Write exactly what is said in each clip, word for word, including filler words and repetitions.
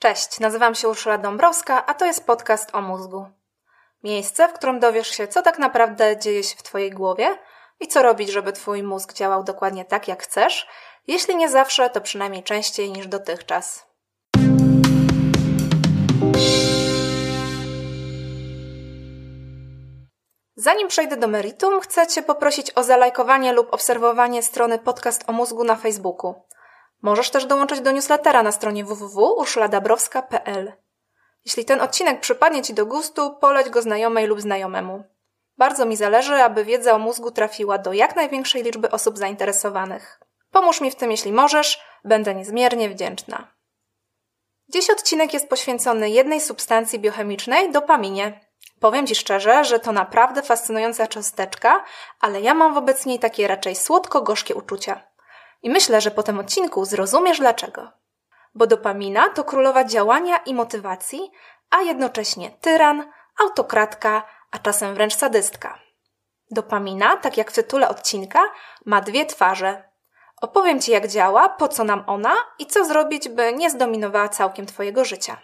Cześć, nazywam się Urszula Dąbrowska, a to jest podcast o mózgu. Miejsce, w którym dowiesz się, co tak naprawdę dzieje się w Twojej głowie i co robić, żeby Twój mózg działał dokładnie tak, jak chcesz, jeśli nie zawsze, to przynajmniej częściej niż dotychczas. Zanim przejdę do meritum, chcę Cię poprosić o zalajkowanie lub obserwowanie strony Podcast o mózgu na Facebooku. Możesz też dołączyć do newslettera na stronie w w w kropka urszula dabrowska kropka p l. Jeśli ten odcinek przypadnie Ci do gustu, poleć go znajomej lub znajomemu. Bardzo mi zależy, aby wiedza o mózgu trafiła do jak największej liczby osób zainteresowanych. Pomóż mi w tym, jeśli możesz, będę niezmiernie wdzięczna. Dziś odcinek jest poświęcony jednej substancji biochemicznej, dopaminie. Powiem Ci szczerze, że to naprawdę fascynująca cząsteczka, ale ja mam wobec niej takie raczej słodko-gorzkie uczucia. I myślę, że po tym odcinku zrozumiesz dlaczego. Bo dopamina to królowa działania i motywacji, a jednocześnie tyran, autokratka, a czasem wręcz sadystka. Dopamina, tak jak w tytule odcinka, ma dwie twarze. Opowiem Ci, jak działa, po co nam ona i co zrobić, by nie zdominowała całkiem Twojego życia.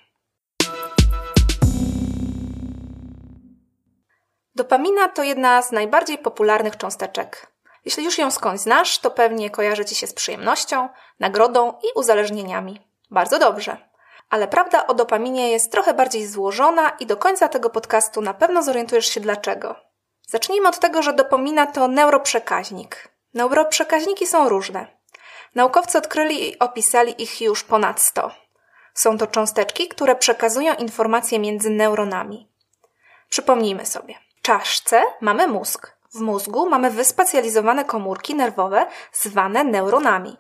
Dopamina to jedna z najbardziej popularnych cząsteczek. Jeśli już ją skądś znasz, to pewnie kojarzy Ci się z przyjemnością, nagrodą i uzależnieniami. Bardzo dobrze. Ale prawda o dopaminie jest trochę bardziej złożona i do końca tego podcastu na pewno zorientujesz się dlaczego. Zacznijmy od tego, że dopamina to neuroprzekaźnik. Neuroprzekaźniki są różne. Naukowcy odkryli i opisali ich już ponad sto. Są to cząsteczki, które przekazują informacje między neuronami. Przypomnijmy sobie. W czaszce mamy mózg. W mózgu mamy wyspecjalizowane komórki nerwowe zwane neuronami.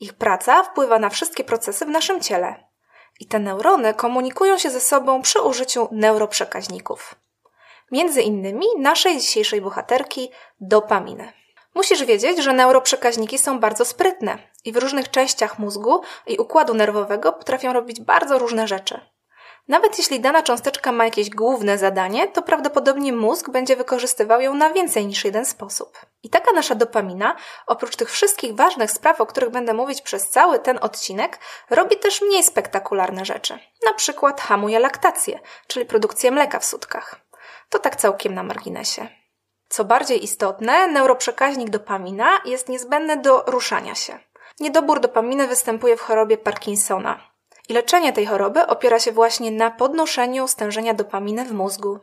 Ich praca wpływa na wszystkie procesy w naszym ciele. I te neurony komunikują się ze sobą przy użyciu neuroprzekaźników. Między innymi naszej dzisiejszej bohaterki dopaminy. Musisz wiedzieć, że neuroprzekaźniki są bardzo sprytne i w różnych częściach mózgu i układu nerwowego potrafią robić bardzo różne rzeczy. Nawet jeśli dana cząsteczka ma jakieś główne zadanie, to prawdopodobnie mózg będzie wykorzystywał ją na więcej niż jeden sposób. I taka nasza dopamina, oprócz tych wszystkich ważnych spraw, o których będę mówić przez cały ten odcinek, robi też mniej spektakularne rzeczy. Na przykład hamuje laktację, czyli produkcję mleka w sutkach. To tak całkiem na marginesie. Co bardziej istotne, neuroprzekaźnik dopamina jest niezbędny do ruszania się. Niedobór dopaminy występuje w chorobie Parkinsona. I leczenie tej choroby opiera się właśnie na podnoszeniu stężenia dopaminy w mózgu.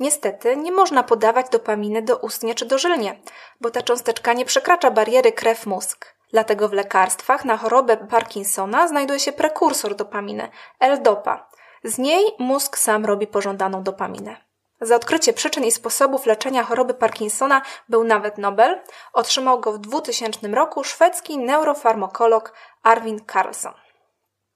Niestety nie można podawać dopaminy doustnie czy dożylnie, bo ta cząsteczka nie przekracza bariery krew-mózg. Dlatego w lekarstwach na chorobę Parkinsona znajduje się prekursor dopaminy, L-dopa. Z niej mózg sam robi pożądaną dopaminę. Za odkrycie przyczyn i sposobów leczenia choroby Parkinsona był nawet Nobel. Otrzymał go w dwutysięcznym roku szwedzki neurofarmakolog Arvid Carlsson.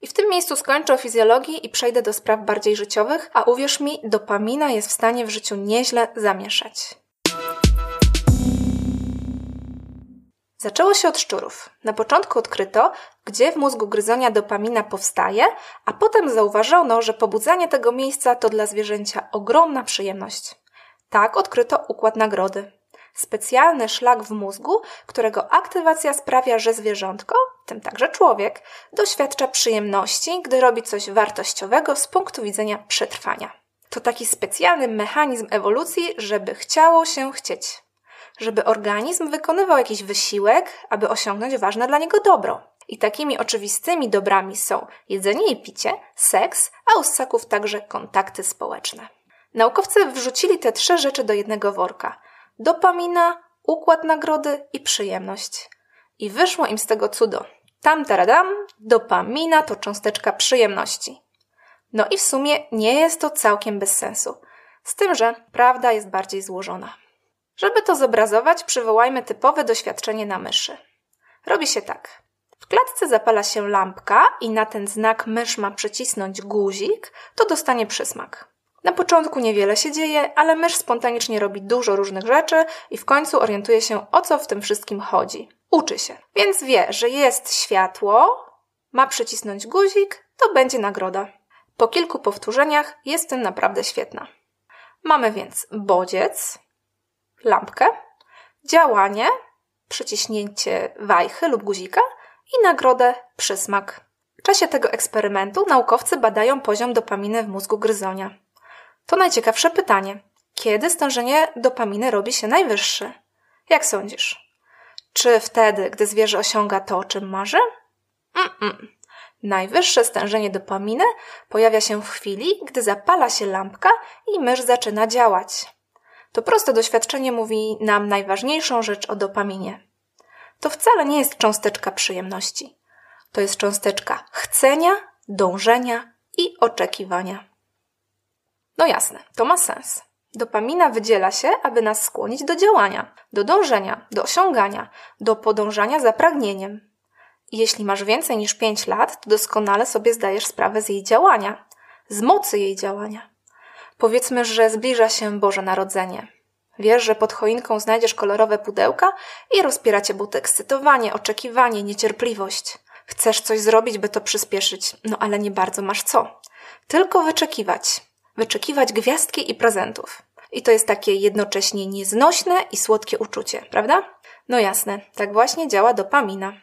I w tym miejscu skończę o fizjologii i przejdę do spraw bardziej życiowych, a uwierz mi, dopamina jest w stanie w życiu nieźle zamieszać. Zaczęło się od szczurów. Na początku odkryto, gdzie w mózgu gryzonia dopamina powstaje, a potem zauważono, że pobudzanie tego miejsca to dla zwierzęcia ogromna przyjemność. Tak odkryto układ nagrody. Specjalny szlak w mózgu, którego aktywacja sprawia, że zwierzątko, w tym także człowiek, doświadcza przyjemności, gdy robi coś wartościowego z punktu widzenia przetrwania. To taki specjalny mechanizm ewolucji, żeby chciało się chcieć. Żeby organizm wykonywał jakiś wysiłek, aby osiągnąć ważne dla niego dobro. I takimi oczywistymi dobrami są jedzenie i picie, seks, a u ssaków także kontakty społeczne. Naukowcy wrzucili te trzy rzeczy do jednego worka. Dopamina, układ nagrody i przyjemność. I wyszło im z tego cudo. Tam taradam, dopamina to cząsteczka przyjemności. No i w sumie nie jest to całkiem bez sensu. Z tym, że prawda jest bardziej złożona. Żeby to zobrazować, przywołajmy typowe doświadczenie na myszy. Robi się tak. W klatce zapala się lampka i na ten znak mysz ma przycisnąć guzik, to dostanie przysmak. Na początku niewiele się dzieje, ale mysz spontanicznie robi dużo różnych rzeczy i w końcu orientuje się, o co w tym wszystkim chodzi. Uczy się. Więc wie, że jest światło, ma przycisnąć guzik, to będzie nagroda. Po kilku powtórzeniach jest w tym naprawdę świetna. Mamy więc bodziec, lampkę, działanie, przyciśnięcie wajchy lub guzika i nagrodę, przysmak. W czasie tego eksperymentu naukowcy badają poziom dopaminy w mózgu gryzonia. To najciekawsze pytanie. Kiedy stężenie dopaminy robi się najwyższe? Jak sądzisz? Czy wtedy, gdy zwierzę osiąga to, o czym marzy? Mm-mm. Najwyższe stężenie dopaminy pojawia się w chwili, gdy zapala się lampka i mysz zaczyna działać. To proste doświadczenie mówi nam najważniejszą rzecz o dopaminie. To wcale nie jest cząsteczka przyjemności. To jest cząsteczka chcenia, dążenia i oczekiwania. No jasne, to ma sens. Dopamina wydziela się, aby nas skłonić do działania, do dążenia, do osiągania, do podążania za pragnieniem. I jeśli masz więcej niż pięć lat, to doskonale sobie zdajesz sprawę z jej działania, z mocy jej działania. Powiedzmy, że zbliża się Boże Narodzenie. Wiesz, że pod choinką znajdziesz kolorowe pudełka i rozpiera cię ekscytowanie, oczekiwanie, niecierpliwość. Chcesz coś zrobić, by to przyspieszyć, no ale nie bardzo masz co. Tylko wyczekiwać. Wyczekiwać gwiazdki i prezentów. I to jest takie jednocześnie nieznośne i słodkie uczucie, prawda? No jasne, tak właśnie działa dopamina.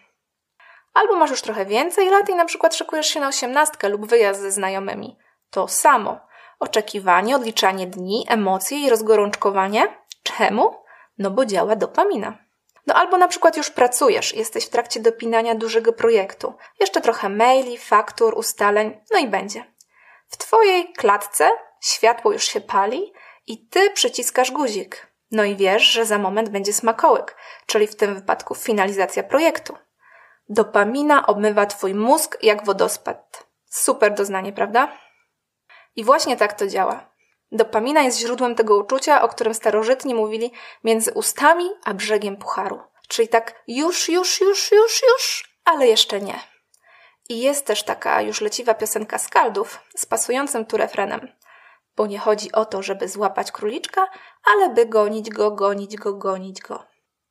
Albo masz już trochę więcej lat i na przykład szykujesz się na osiemnastkę lub wyjazd ze znajomymi. To samo. Oczekiwanie, odliczanie dni, emocje i rozgorączkowanie. Czemu? No bo działa dopamina. No albo na przykład już pracujesz, jesteś w trakcie dopinania dużego projektu. Jeszcze trochę maili, faktur, ustaleń, no i będzie. W twojej klatce światło już się pali i ty przyciskasz guzik. No i wiesz, że za moment będzie smakołyk, czyli w tym wypadku finalizacja projektu. Dopamina obmywa twój mózg jak wodospad. Super doznanie, prawda? I właśnie tak to działa. Dopamina jest źródłem tego uczucia, o którym starożytni mówili między ustami a brzegiem pucharu. Czyli tak już, już, już, już, już, ale jeszcze nie. I jest też taka już leciwa piosenka Skaldów z pasującym tu refrenem. Bo nie chodzi o to, żeby złapać króliczka, ale by gonić go, gonić go, gonić go.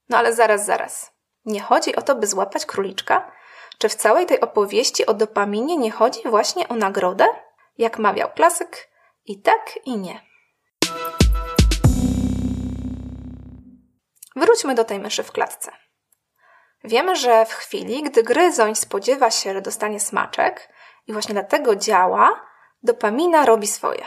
No ale zaraz, zaraz. Nie chodzi o to, by złapać króliczka? Czy w całej tej opowieści o dopaminie nie chodzi właśnie o nagrodę? Jak mawiał klasyk, i tak, i nie. Wróćmy do tej myszy w klatce. Wiemy, że w chwili, gdy gryzoń spodziewa się, że dostanie smaczek i właśnie dlatego działa, dopamina robi swoje.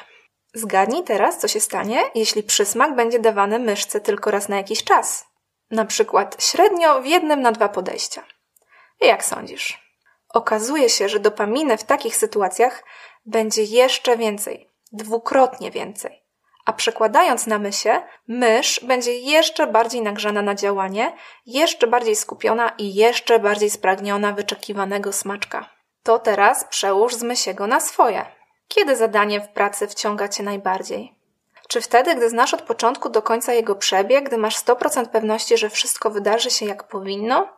Zgadnij teraz, co się stanie, jeśli przysmak będzie dawany myszce tylko raz na jakiś czas. Na przykład średnio w jednym na dwa podejścia. I jak sądzisz? Okazuje się, że dopaminy w takich sytuacjach będzie jeszcze więcej, dwukrotnie więcej. A przekładając na mysie, mysz będzie jeszcze bardziej nagrzana na działanie, jeszcze bardziej skupiona i jeszcze bardziej spragniona wyczekiwanego smaczka. To teraz przełóż z mysiego na swoje. Kiedy zadanie w pracy wciąga cię najbardziej? Czy wtedy, gdy znasz od początku do końca jego przebieg, gdy masz sto procent pewności, że wszystko wydarzy się jak powinno?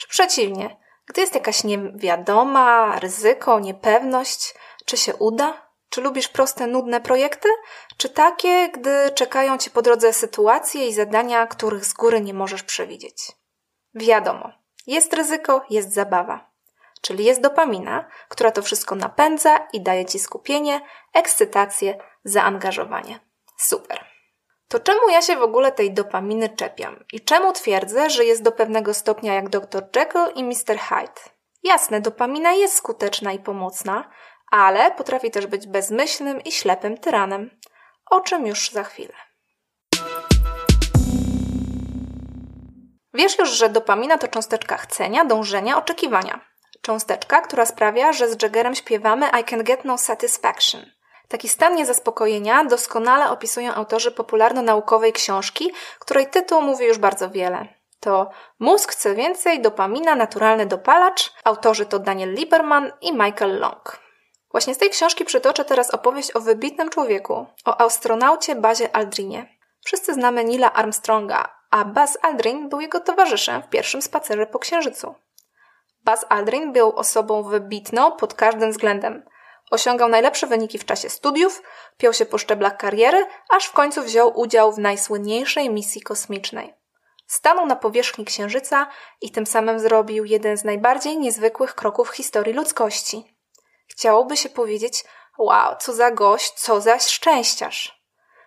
Czy przeciwnie, gdy jest jakaś niewiadoma, ryzyko, niepewność? Czy się uda? Czy lubisz proste, nudne projekty? Czy takie, gdy czekają cię po drodze sytuacje i zadania, których z góry nie możesz przewidzieć? Wiadomo, jest ryzyko, jest zabawa. Czyli jest dopamina, która to wszystko napędza i daje ci skupienie, ekscytację, zaangażowanie. Super. To czemu ja się w ogóle tej dopaminy czepiam? I czemu twierdzę, że jest do pewnego stopnia jak doktor Jekyll i mister Hyde? Jasne, dopamina jest skuteczna i pomocna, ale potrafi też być bezmyślnym i ślepym tyranem, o czym już za chwilę. Wiesz już, że dopamina to cząsteczka chcenia, dążenia, oczekiwania. Cząsteczka, która sprawia, że z Jaggerem śpiewamy I can get no satisfaction. Taki stan niezaspokojenia doskonale opisują autorzy popularno-naukowej książki, której tytuł mówi już bardzo wiele. To Mózg chce więcej, dopamina, naturalny dopalacz. Autorzy to Daniel Lieberman i Michael Long. Właśnie z tej książki przytoczę teraz opowieść o wybitnym człowieku, o astronaucie Buzzie Aldrinie. Wszyscy znamy Neala Armstronga, a Buzz Aldrin był jego towarzyszem w pierwszym spacerze po Księżycu. Buzz Aldrin był osobą wybitną pod każdym względem. Osiągał najlepsze wyniki w czasie studiów, piął się po szczeblach kariery, aż w końcu wziął udział w najsłynniejszej misji kosmicznej. Stanął na powierzchni Księżyca i tym samym zrobił jeden z najbardziej niezwykłych kroków w historii ludzkości. Chciałoby się powiedzieć, wow, co za gość, co za szczęściarz.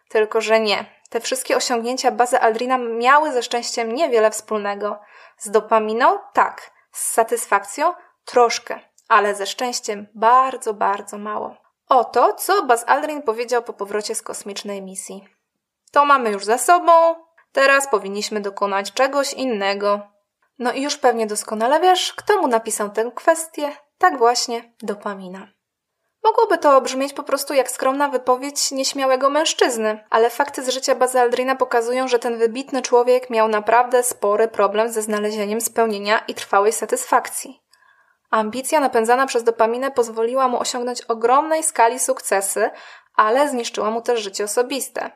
Tylko, że nie. Te wszystkie osiągnięcia Buzza Aldrina miały ze szczęściem niewiele wspólnego. Z dopaminą? Tak. Z satysfakcją? Troszkę. ale ze szczęściem bardzo, bardzo mało. Oto, co Buzz Aldrin powiedział po powrocie z kosmicznej misji. To mamy już za sobą, teraz powinniśmy dokonać czegoś innego. No i już pewnie doskonale wiesz, kto mu napisał tę kwestię. Tak właśnie, dopamina. Mogłoby to brzmieć po prostu jak skromna wypowiedź nieśmiałego mężczyzny, ale fakty z życia Buzza Aldrina pokazują, że ten wybitny człowiek miał naprawdę spory problem ze znalezieniem spełnienia i trwałej satysfakcji. Ambicja napędzana przez dopaminę pozwoliła mu osiągnąć ogromnej skali sukcesy, ale zniszczyła mu też życie osobiste.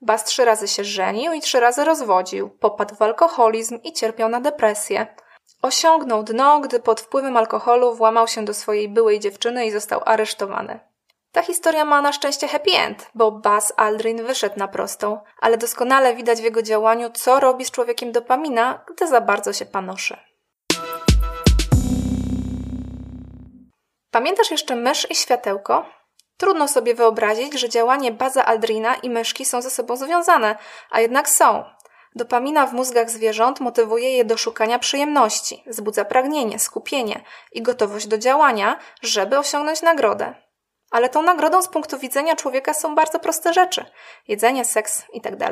Buzz trzy razy się żenił i trzy razy rozwodził, popadł w alkoholizm i cierpiał na depresję. Osiągnął dno, gdy pod wpływem alkoholu włamał się do swojej byłej dziewczyny i został aresztowany. Ta historia ma na szczęście happy end, bo Buzz Aldrin wyszedł na prostą, ale doskonale widać w jego działaniu, co robi z człowiekiem dopamina, gdy za bardzo się panoszy. Pamiętasz jeszcze mysz i światełko? Trudno sobie wyobrazić, że działanie Buzza Aldrina i myszki są ze sobą związane, a jednak są. Dopamina w mózgach zwierząt motywuje je do szukania przyjemności, wzbudza pragnienie, skupienie i gotowość do działania, żeby osiągnąć nagrodę. Ale tą nagrodą z punktu widzenia człowieka są bardzo proste rzeczy – jedzenie, seks itd.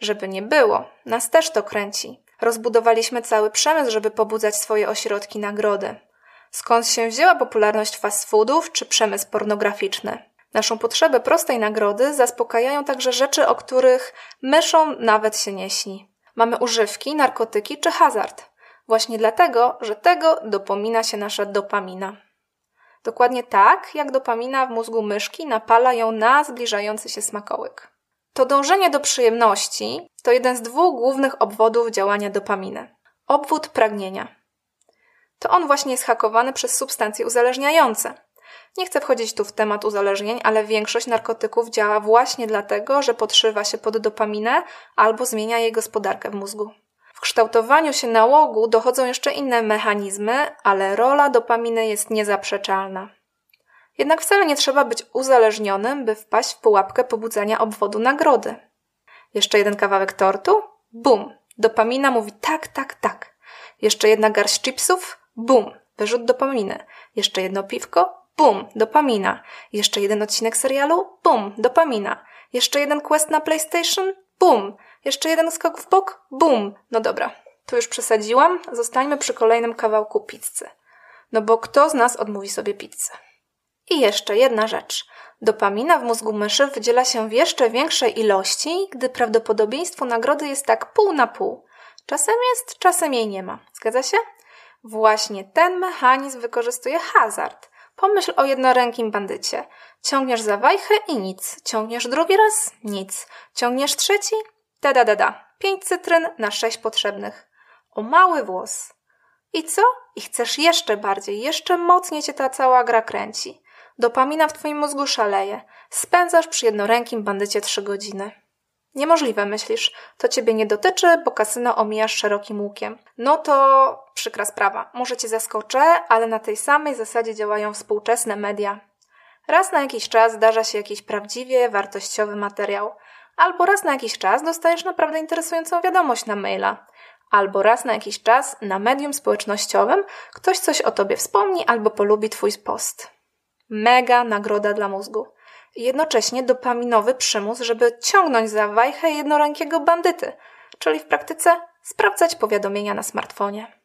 Żeby nie było, nas też to kręci. Rozbudowaliśmy cały przemysł, żeby pobudzać swoje ośrodki nagrody. Skąd się wzięła popularność fast foodów czy przemysł pornograficzny? Naszą potrzebę prostej nagrody zaspokajają także rzeczy, o których myszom nawet się nie śni. Mamy używki, narkotyki czy hazard. Właśnie dlatego, że tego dopomina się nasza dopamina. Dokładnie tak, jak dopamina w mózgu myszki napala ją na zbliżający się smakołyk. To dążenie do przyjemności to jeden z dwóch głównych obwodów działania dopaminy. Obwód pragnienia. To on właśnie jest hakowany przez substancje uzależniające. Nie chcę wchodzić tu w temat uzależnień, ale większość narkotyków działa właśnie dlatego, że podszywa się pod dopaminę albo zmienia jej gospodarkę w mózgu. W kształtowaniu się nałogu dochodzą jeszcze inne mechanizmy, ale rola dopaminy jest niezaprzeczalna. Jednak wcale nie trzeba być uzależnionym, by wpaść w pułapkę pobudzania obwodu nagrody. Jeszcze jeden kawałek tortu? Bum! Dopamina mówi tak, tak, tak. Jeszcze jedna garść chipsów? Bum! Wyrzut dopaminy. Jeszcze jedno piwko? Bum, dopamina. Jeszcze jeden odcinek serialu? Bum, dopamina. Jeszcze jeden quest na PlayStation? Bum. Jeszcze jeden skok w bok? Bum. No dobra, tu już przesadziłam. Zostańmy przy kolejnym kawałku pizzy. No bo kto z nas odmówi sobie pizzy? I jeszcze jedna rzecz. Dopamina w mózgu myszy wydziela się w jeszcze większej ilości, gdy prawdopodobieństwo nagrody jest tak pół na pół. Czasem jest, czasem jej nie ma. Zgadza się? Właśnie ten mechanizm wykorzystuje hazard. Pomyśl o jednorękim bandycie. Ciągniesz za wajchę i nic. Ciągniesz drugi raz? Nic. Ciągniesz trzeci? Da, da, da, da. Pięć cytryn na sześć potrzebnych. O mały włos. I co? I chcesz jeszcze bardziej, jeszcze mocniej cię ta cała gra kręci. Dopamina w twoim mózgu szaleje. Spędzasz przy jednorękim bandycie trzy godziny. Niemożliwe, myślisz. To ciebie nie dotyczy, bo kasyno omijasz szerokim łukiem. No to przykra sprawa. Może cię zaskoczę, ale na tej samej zasadzie działają współczesne media. Raz na jakiś czas zdarza się jakiś prawdziwie wartościowy materiał. Albo raz na jakiś czas dostajesz naprawdę interesującą wiadomość na maila. Albo raz na jakiś czas na medium społecznościowym ktoś coś o tobie wspomni albo polubi twój post. Mega nagroda dla mózgu. I jednocześnie dopaminowy przymus, żeby ciągnąć za wajchę jednorękiego bandyty, czyli w praktyce sprawdzać powiadomienia na smartfonie.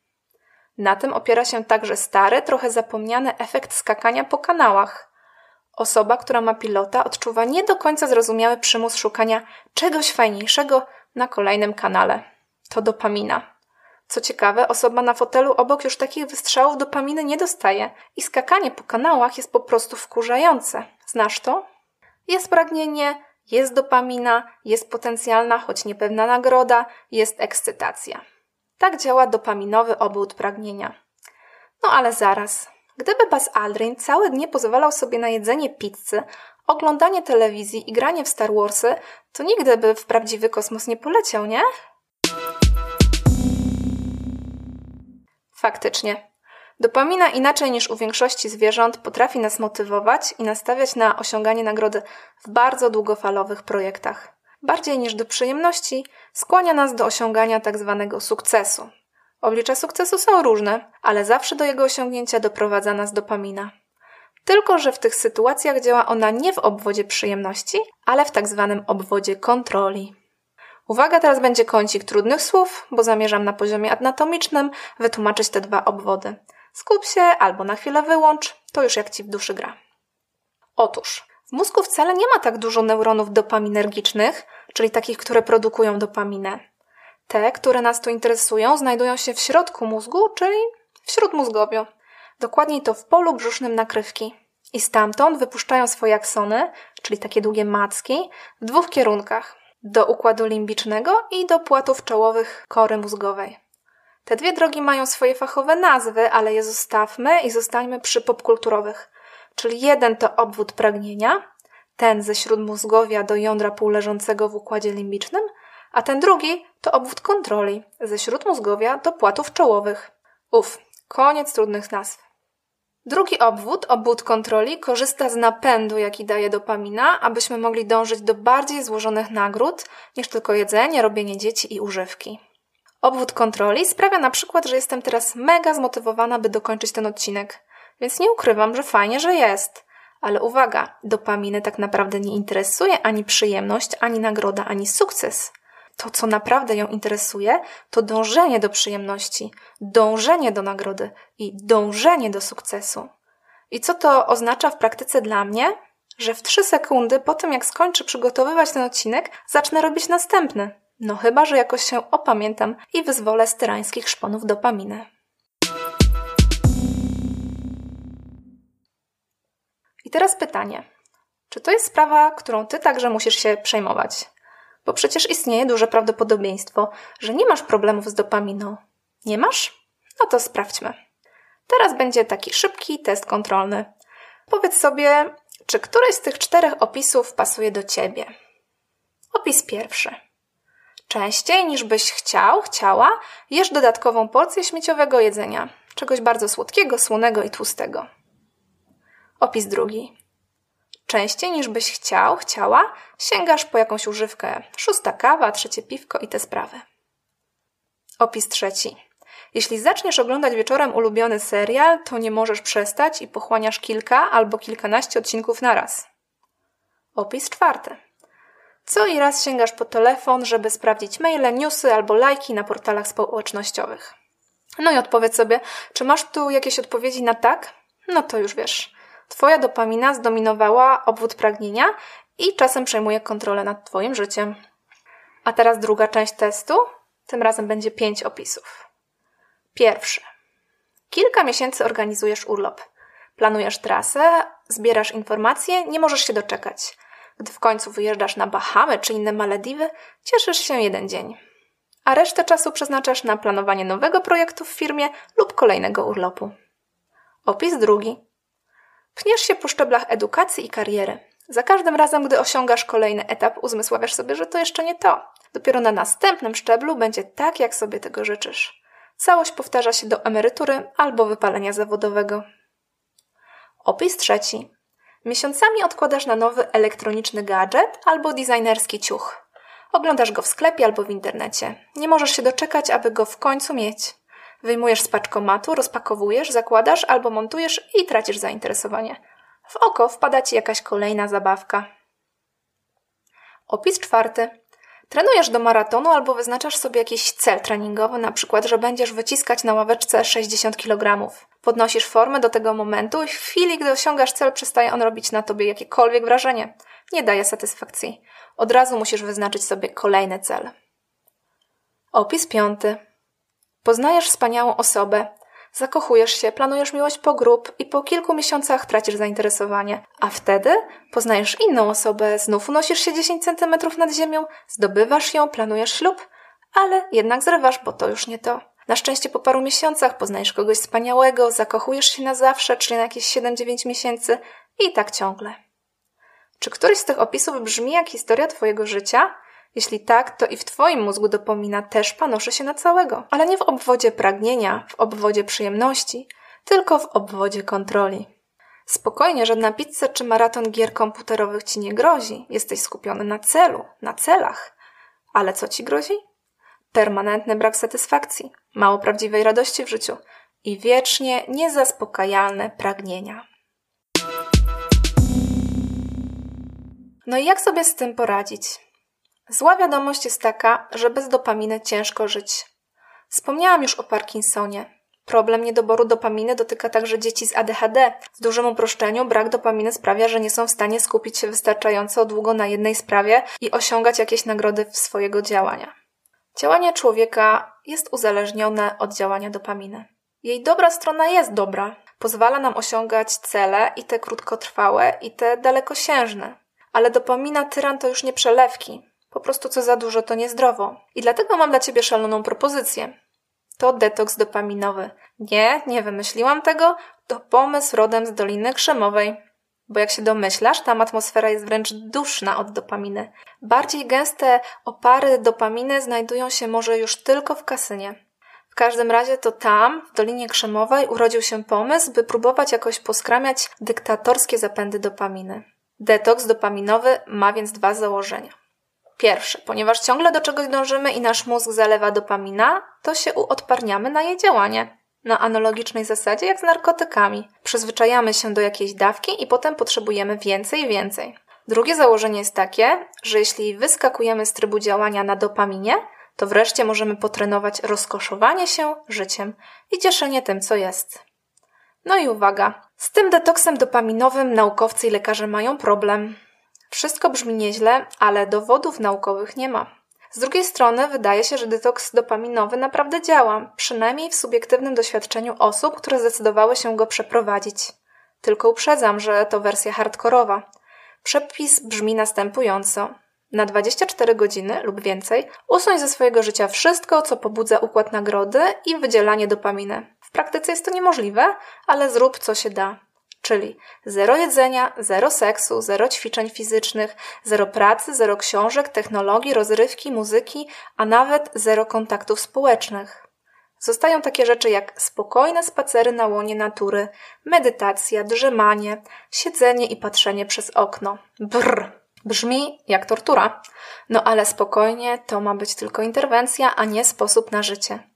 Na tym opiera się także stary, trochę zapomniany efekt skakania po kanałach. Osoba, która ma pilota, odczuwa nie do końca zrozumiały przymus szukania czegoś fajniejszego na kolejnym kanale. To dopamina. Co ciekawe, osoba na fotelu obok już takich wystrzałów dopaminy nie dostaje i skakanie po kanałach jest po prostu wkurzające. Znasz to? Jest pragnienie, jest dopamina, jest potencjalna, choć niepewna nagroda, jest ekscytacja. Tak działa dopaminowy obwód pragnienia. No ale zaraz. Gdyby Buzz Aldrin całe dnie pozwalał sobie na jedzenie pizzy, oglądanie telewizji i granie w Star Warsy, to nigdy by w prawdziwy kosmos nie poleciał, nie? Faktycznie. Dopamina inaczej niż u większości zwierząt potrafi nas motywować i nastawiać na osiąganie nagrody w bardzo długofalowych projektach. Bardziej niż do przyjemności skłania nas do osiągania tak zwanego sukcesu. Oblicza sukcesu są różne, ale zawsze do jego osiągnięcia doprowadza nas dopamina. Tylko że w tych sytuacjach działa ona nie w obwodzie przyjemności, ale w tak zwanym obwodzie kontroli. Uwaga, teraz będzie kącik trudnych słów, bo zamierzam na poziomie anatomicznym wytłumaczyć te dwa obwody. Skup się albo na chwilę wyłącz, to już jak ci w duszy gra. Otóż, w mózgu wcale nie ma tak dużo neuronów dopaminergicznych, czyli takich, które produkują dopaminę. Te, które nas tu interesują, znajdują się w środku mózgu, czyli w śródmózgowiu. Dokładniej to w polu brzusznym nakrywki. I stamtąd wypuszczają swoje aksony, czyli takie długie macki, w dwóch kierunkach. Do układu limbicznego i do płatów czołowych kory mózgowej. Te dwie drogi mają swoje fachowe nazwy, ale je zostawmy i zostańmy przy popkulturowych. Czyli jeden to obwód pragnienia, ten ze śródmózgowia do jądra półleżącego w układzie limbicznym, a ten drugi to obwód kontroli, ze śródmózgowia do płatów czołowych. Uf, koniec trudnych nazw. Drugi obwód, obwód kontroli, korzysta z napędu, jaki daje dopamina, abyśmy mogli dążyć do bardziej złożonych nagród niż tylko jedzenie, robienie dzieci i używki. Obwód kontroli sprawia na przykład, że jestem teraz mega zmotywowana, by dokończyć ten odcinek, więc nie ukrywam, że fajnie, że jest. Ale uwaga, dopaminy tak naprawdę nie interesuje ani przyjemność, ani nagroda, ani sukces. To, co naprawdę ją interesuje, to dążenie do przyjemności, dążenie do nagrody i dążenie do sukcesu. I co to oznacza w praktyce dla mnie? Że w trzy sekundy po tym, jak skończę przygotowywać ten odcinek, zacznę robić następny. No chyba, że jakoś się opamiętam i wyzwolę z tyrańskich szponów dopaminy. I teraz pytanie. Czy to jest sprawa, którą ty także musisz się przejmować? Bo przecież istnieje duże prawdopodobieństwo, że nie masz problemów z dopaminą. Nie masz? No to sprawdźmy. Teraz będzie taki szybki test kontrolny. Powiedz sobie, czy któryś z tych czterech opisów pasuje do ciebie. Opis pierwszy. Częściej niż byś chciał, chciała, jesz dodatkową porcję śmieciowego jedzenia. Czegoś bardzo słodkiego, słonego i tłustego. Opis drugi. Częściej niż byś chciał, chciała, sięgasz po jakąś używkę. Szósta kawa, trzecie piwko i te sprawy. Opis trzeci. Jeśli zaczniesz oglądać wieczorem ulubiony serial, to nie możesz przestać i pochłaniasz kilka albo kilkanaście odcinków na raz. Opis czwarty. Co i raz sięgasz po telefon, żeby sprawdzić maile, newsy albo lajki na portalach społecznościowych. No i odpowiedz sobie, czy masz tu jakieś odpowiedzi na tak? No to już wiesz. Twoja dopamina zdominowała obwód pragnienia i czasem przejmuje kontrolę nad twoim życiem. A teraz druga część testu. Tym razem będzie pięć opisów. Pierwszy. Kilka miesięcy organizujesz urlop. Planujesz trasę, zbierasz informacje, nie możesz się doczekać. Gdy w końcu wyjeżdżasz na Bahamy czy inne Malediwy, cieszysz się jeden dzień. A resztę czasu przeznaczasz na planowanie nowego projektu w firmie lub kolejnego urlopu. Opis drugi. Pniesz się po szczeblach edukacji i kariery. Za każdym razem, gdy osiągasz kolejny etap, uzmysławiasz sobie, że to jeszcze nie to. Dopiero na następnym szczeblu będzie tak, jak sobie tego życzysz. Całość powtarza się do emerytury albo wypalenia zawodowego. Opis trzeci. Miesiącami odkładasz na nowy elektroniczny gadżet albo designerski ciuch. Oglądasz go w sklepie albo w internecie. Nie możesz się doczekać, aby go w końcu mieć. Wyjmujesz z paczkomatu, rozpakowujesz, zakładasz albo montujesz i tracisz zainteresowanie. W oko wpada ci jakaś kolejna zabawka. Opis czwarty. Trenujesz do maratonu albo wyznaczasz sobie jakiś cel treningowy, na przykład, że będziesz wyciskać na ławeczce sześćdziesiąt kilogramów. Podnosisz formę do tego momentu i w chwili, gdy osiągasz cel, przestaje on robić na tobie jakiekolwiek wrażenie. Nie daje satysfakcji. Od razu musisz wyznaczyć sobie kolejny cel. Opis piąty. Poznajesz wspaniałą osobę, zakochujesz się, planujesz miłość po grób i po kilku miesiącach tracisz zainteresowanie. A wtedy poznajesz inną osobę, znów unosisz się dziesięć centymetrów nad ziemią, zdobywasz ją, planujesz ślub, ale jednak zrywasz, bo to już nie to. Na szczęście po paru miesiącach poznajesz kogoś wspaniałego, zakochujesz się na zawsze, czyli na jakieś siedem do dziewięciu miesięcy i tak ciągle. Czy któryś z tych opisów brzmi jak historia twojego życia? Jeśli tak, to i w twoim mózgu dopamina też panoszy się na całego, ale nie w obwodzie pragnienia, w obwodzie przyjemności, tylko w obwodzie kontroli. Spokojnie, żadna pizza czy maraton gier komputerowych ci nie grozi. Jesteś skupiony na celu, na celach. Ale co ci grozi? permanentny brak satysfakcji, mało prawdziwej radości w życiu i wiecznie niezaspokajalne pragnienia. No i jak sobie z tym poradzić? Zła wiadomość jest taka, że bez dopaminy ciężko żyć. Wspomniałam już o Parkinsonie. Problem niedoboru dopaminy dotyka także dzieci z A D H D. W dużym uproszczeniu brak dopaminy sprawia, że nie są w stanie skupić się wystarczająco długo na jednej sprawie i osiągać jakieś nagrody w swojego działania. Działanie człowieka jest uzależnione od działania dopaminy. Jej dobra strona jest dobra. Pozwala nam osiągać cele i te krótkotrwałe, i te dalekosiężne. Ale dopamina tyran to już nie przelewki. Po prostu co za dużo, to niezdrowo. I dlatego mam dla Ciebie szaloną propozycję. To detoks dopaminowy. Nie, nie wymyśliłam tego. To pomysł rodem z Doliny Krzemowej. Bo jak się domyślasz, tam atmosfera jest wręcz duszna od dopaminy. Bardziej gęste opary dopaminy znajdują się może już tylko w kasynie. W każdym razie to tam, w Dolinie Krzemowej, urodził się pomysł, by próbować jakoś poskramiać dyktatorskie zapędy dopaminy. Detoks dopaminowy ma więc dwa założenia. Pierwsze, ponieważ ciągle do czegoś dążymy i nasz mózg zalewa dopamina, to się uodparniamy na jej działanie. Na analogicznej zasadzie jak z narkotykami. Przyzwyczajamy się do jakiejś dawki i potem potrzebujemy więcej i więcej. Drugie założenie jest takie, że jeśli wyskakujemy z trybu działania na dopaminie, to wreszcie możemy potrenować rozkoszowanie się życiem i cieszenie tym, co jest. No i uwaga, z tym detoksem dopaminowym naukowcy i lekarze mają problem. Wszystko brzmi nieźle, ale dowodów naukowych nie ma. Z drugiej strony wydaje się, że detoks dopaminowy naprawdę działa, przynajmniej w subiektywnym doświadczeniu osób, które zdecydowały się go przeprowadzić. Tylko uprzedzam, że to wersja hardkorowa. Przepis brzmi następująco. Na dwadzieścia cztery godziny lub więcej usuń ze swojego życia wszystko, co pobudza układ nagrody i wydzielanie dopaminy. W praktyce jest to niemożliwe, ale zrób co się da. Czyli zero jedzenia, zero seksu, zero ćwiczeń fizycznych, zero pracy, zero książek, technologii, rozrywki, muzyki, a nawet zero kontaktów społecznych. Zostają takie rzeczy jak spokojne spacery na łonie natury, medytacja, drzemanie, siedzenie i patrzenie przez okno. Brr, brzmi jak tortura. No ale spokojnie, to ma być tylko interwencja, a nie sposób na życie.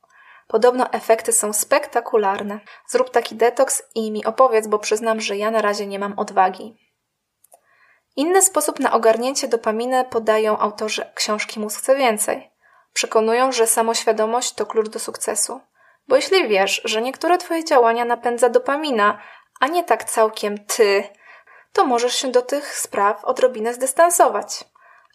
Podobno efekty są spektakularne. Zrób taki detoks i mi opowiedz, bo przyznam, że ja na razie nie mam odwagi. Inny sposób na ogarnięcie dopaminy podają autorzy książki Mózg chce więcej. Przekonują, że samoświadomość to klucz do sukcesu. Bo jeśli wiesz, że niektóre Twoje działania napędza dopamina, a nie tak całkiem Ty, to możesz się do tych spraw odrobinę zdystansować.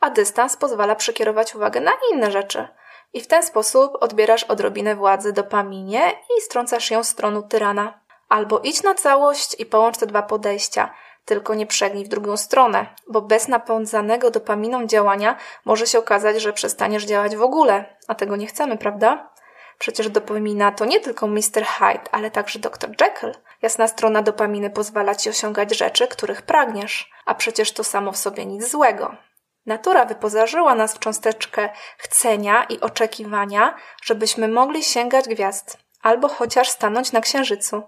A dystans pozwala przekierować uwagę na inne rzeczy. I w ten sposób odbierasz odrobinę władzy dopaminie i strącasz ją z tronu tyrana. Albo idź na całość i połącz te dwa podejścia, tylko nie przegnij w drugą stronę, bo bez napędzanego dopaminą działania może się okazać, że przestaniesz działać w ogóle, a tego nie chcemy, prawda? Przecież dopamina to nie tylko mister Hyde, ale także doktor Jekyll. Jasna strona dopaminy pozwala Ci osiągać rzeczy, których pragniesz, a przecież to samo w sobie nic złego. Natura wyposażyła nas w cząsteczkę chcenia i oczekiwania, żebyśmy mogli sięgać gwiazd, albo chociaż stanąć na księżycu.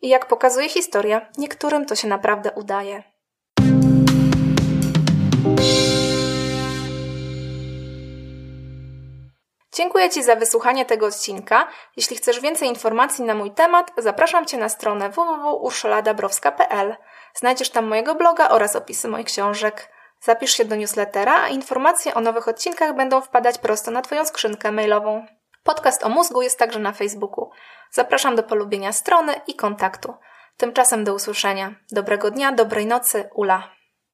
I jak pokazuje historia, niektórym to się naprawdę udaje. Dziękuję Ci za wysłuchanie tego odcinka. Jeśli chcesz więcej informacji na mój temat, zapraszam Cię na stronę w w w kropka urszula dabrowska kropka p l. Znajdziesz tam mojego bloga oraz opisy moich książek. Zapisz się do newslettera, a informacje o nowych odcinkach będą wpadać prosto na Twoją skrzynkę mailową. Podcast o mózgu jest także na Facebooku. Zapraszam do polubienia strony i kontaktu. Tymczasem do usłyszenia. Dobrego dnia, dobrej nocy, Ula.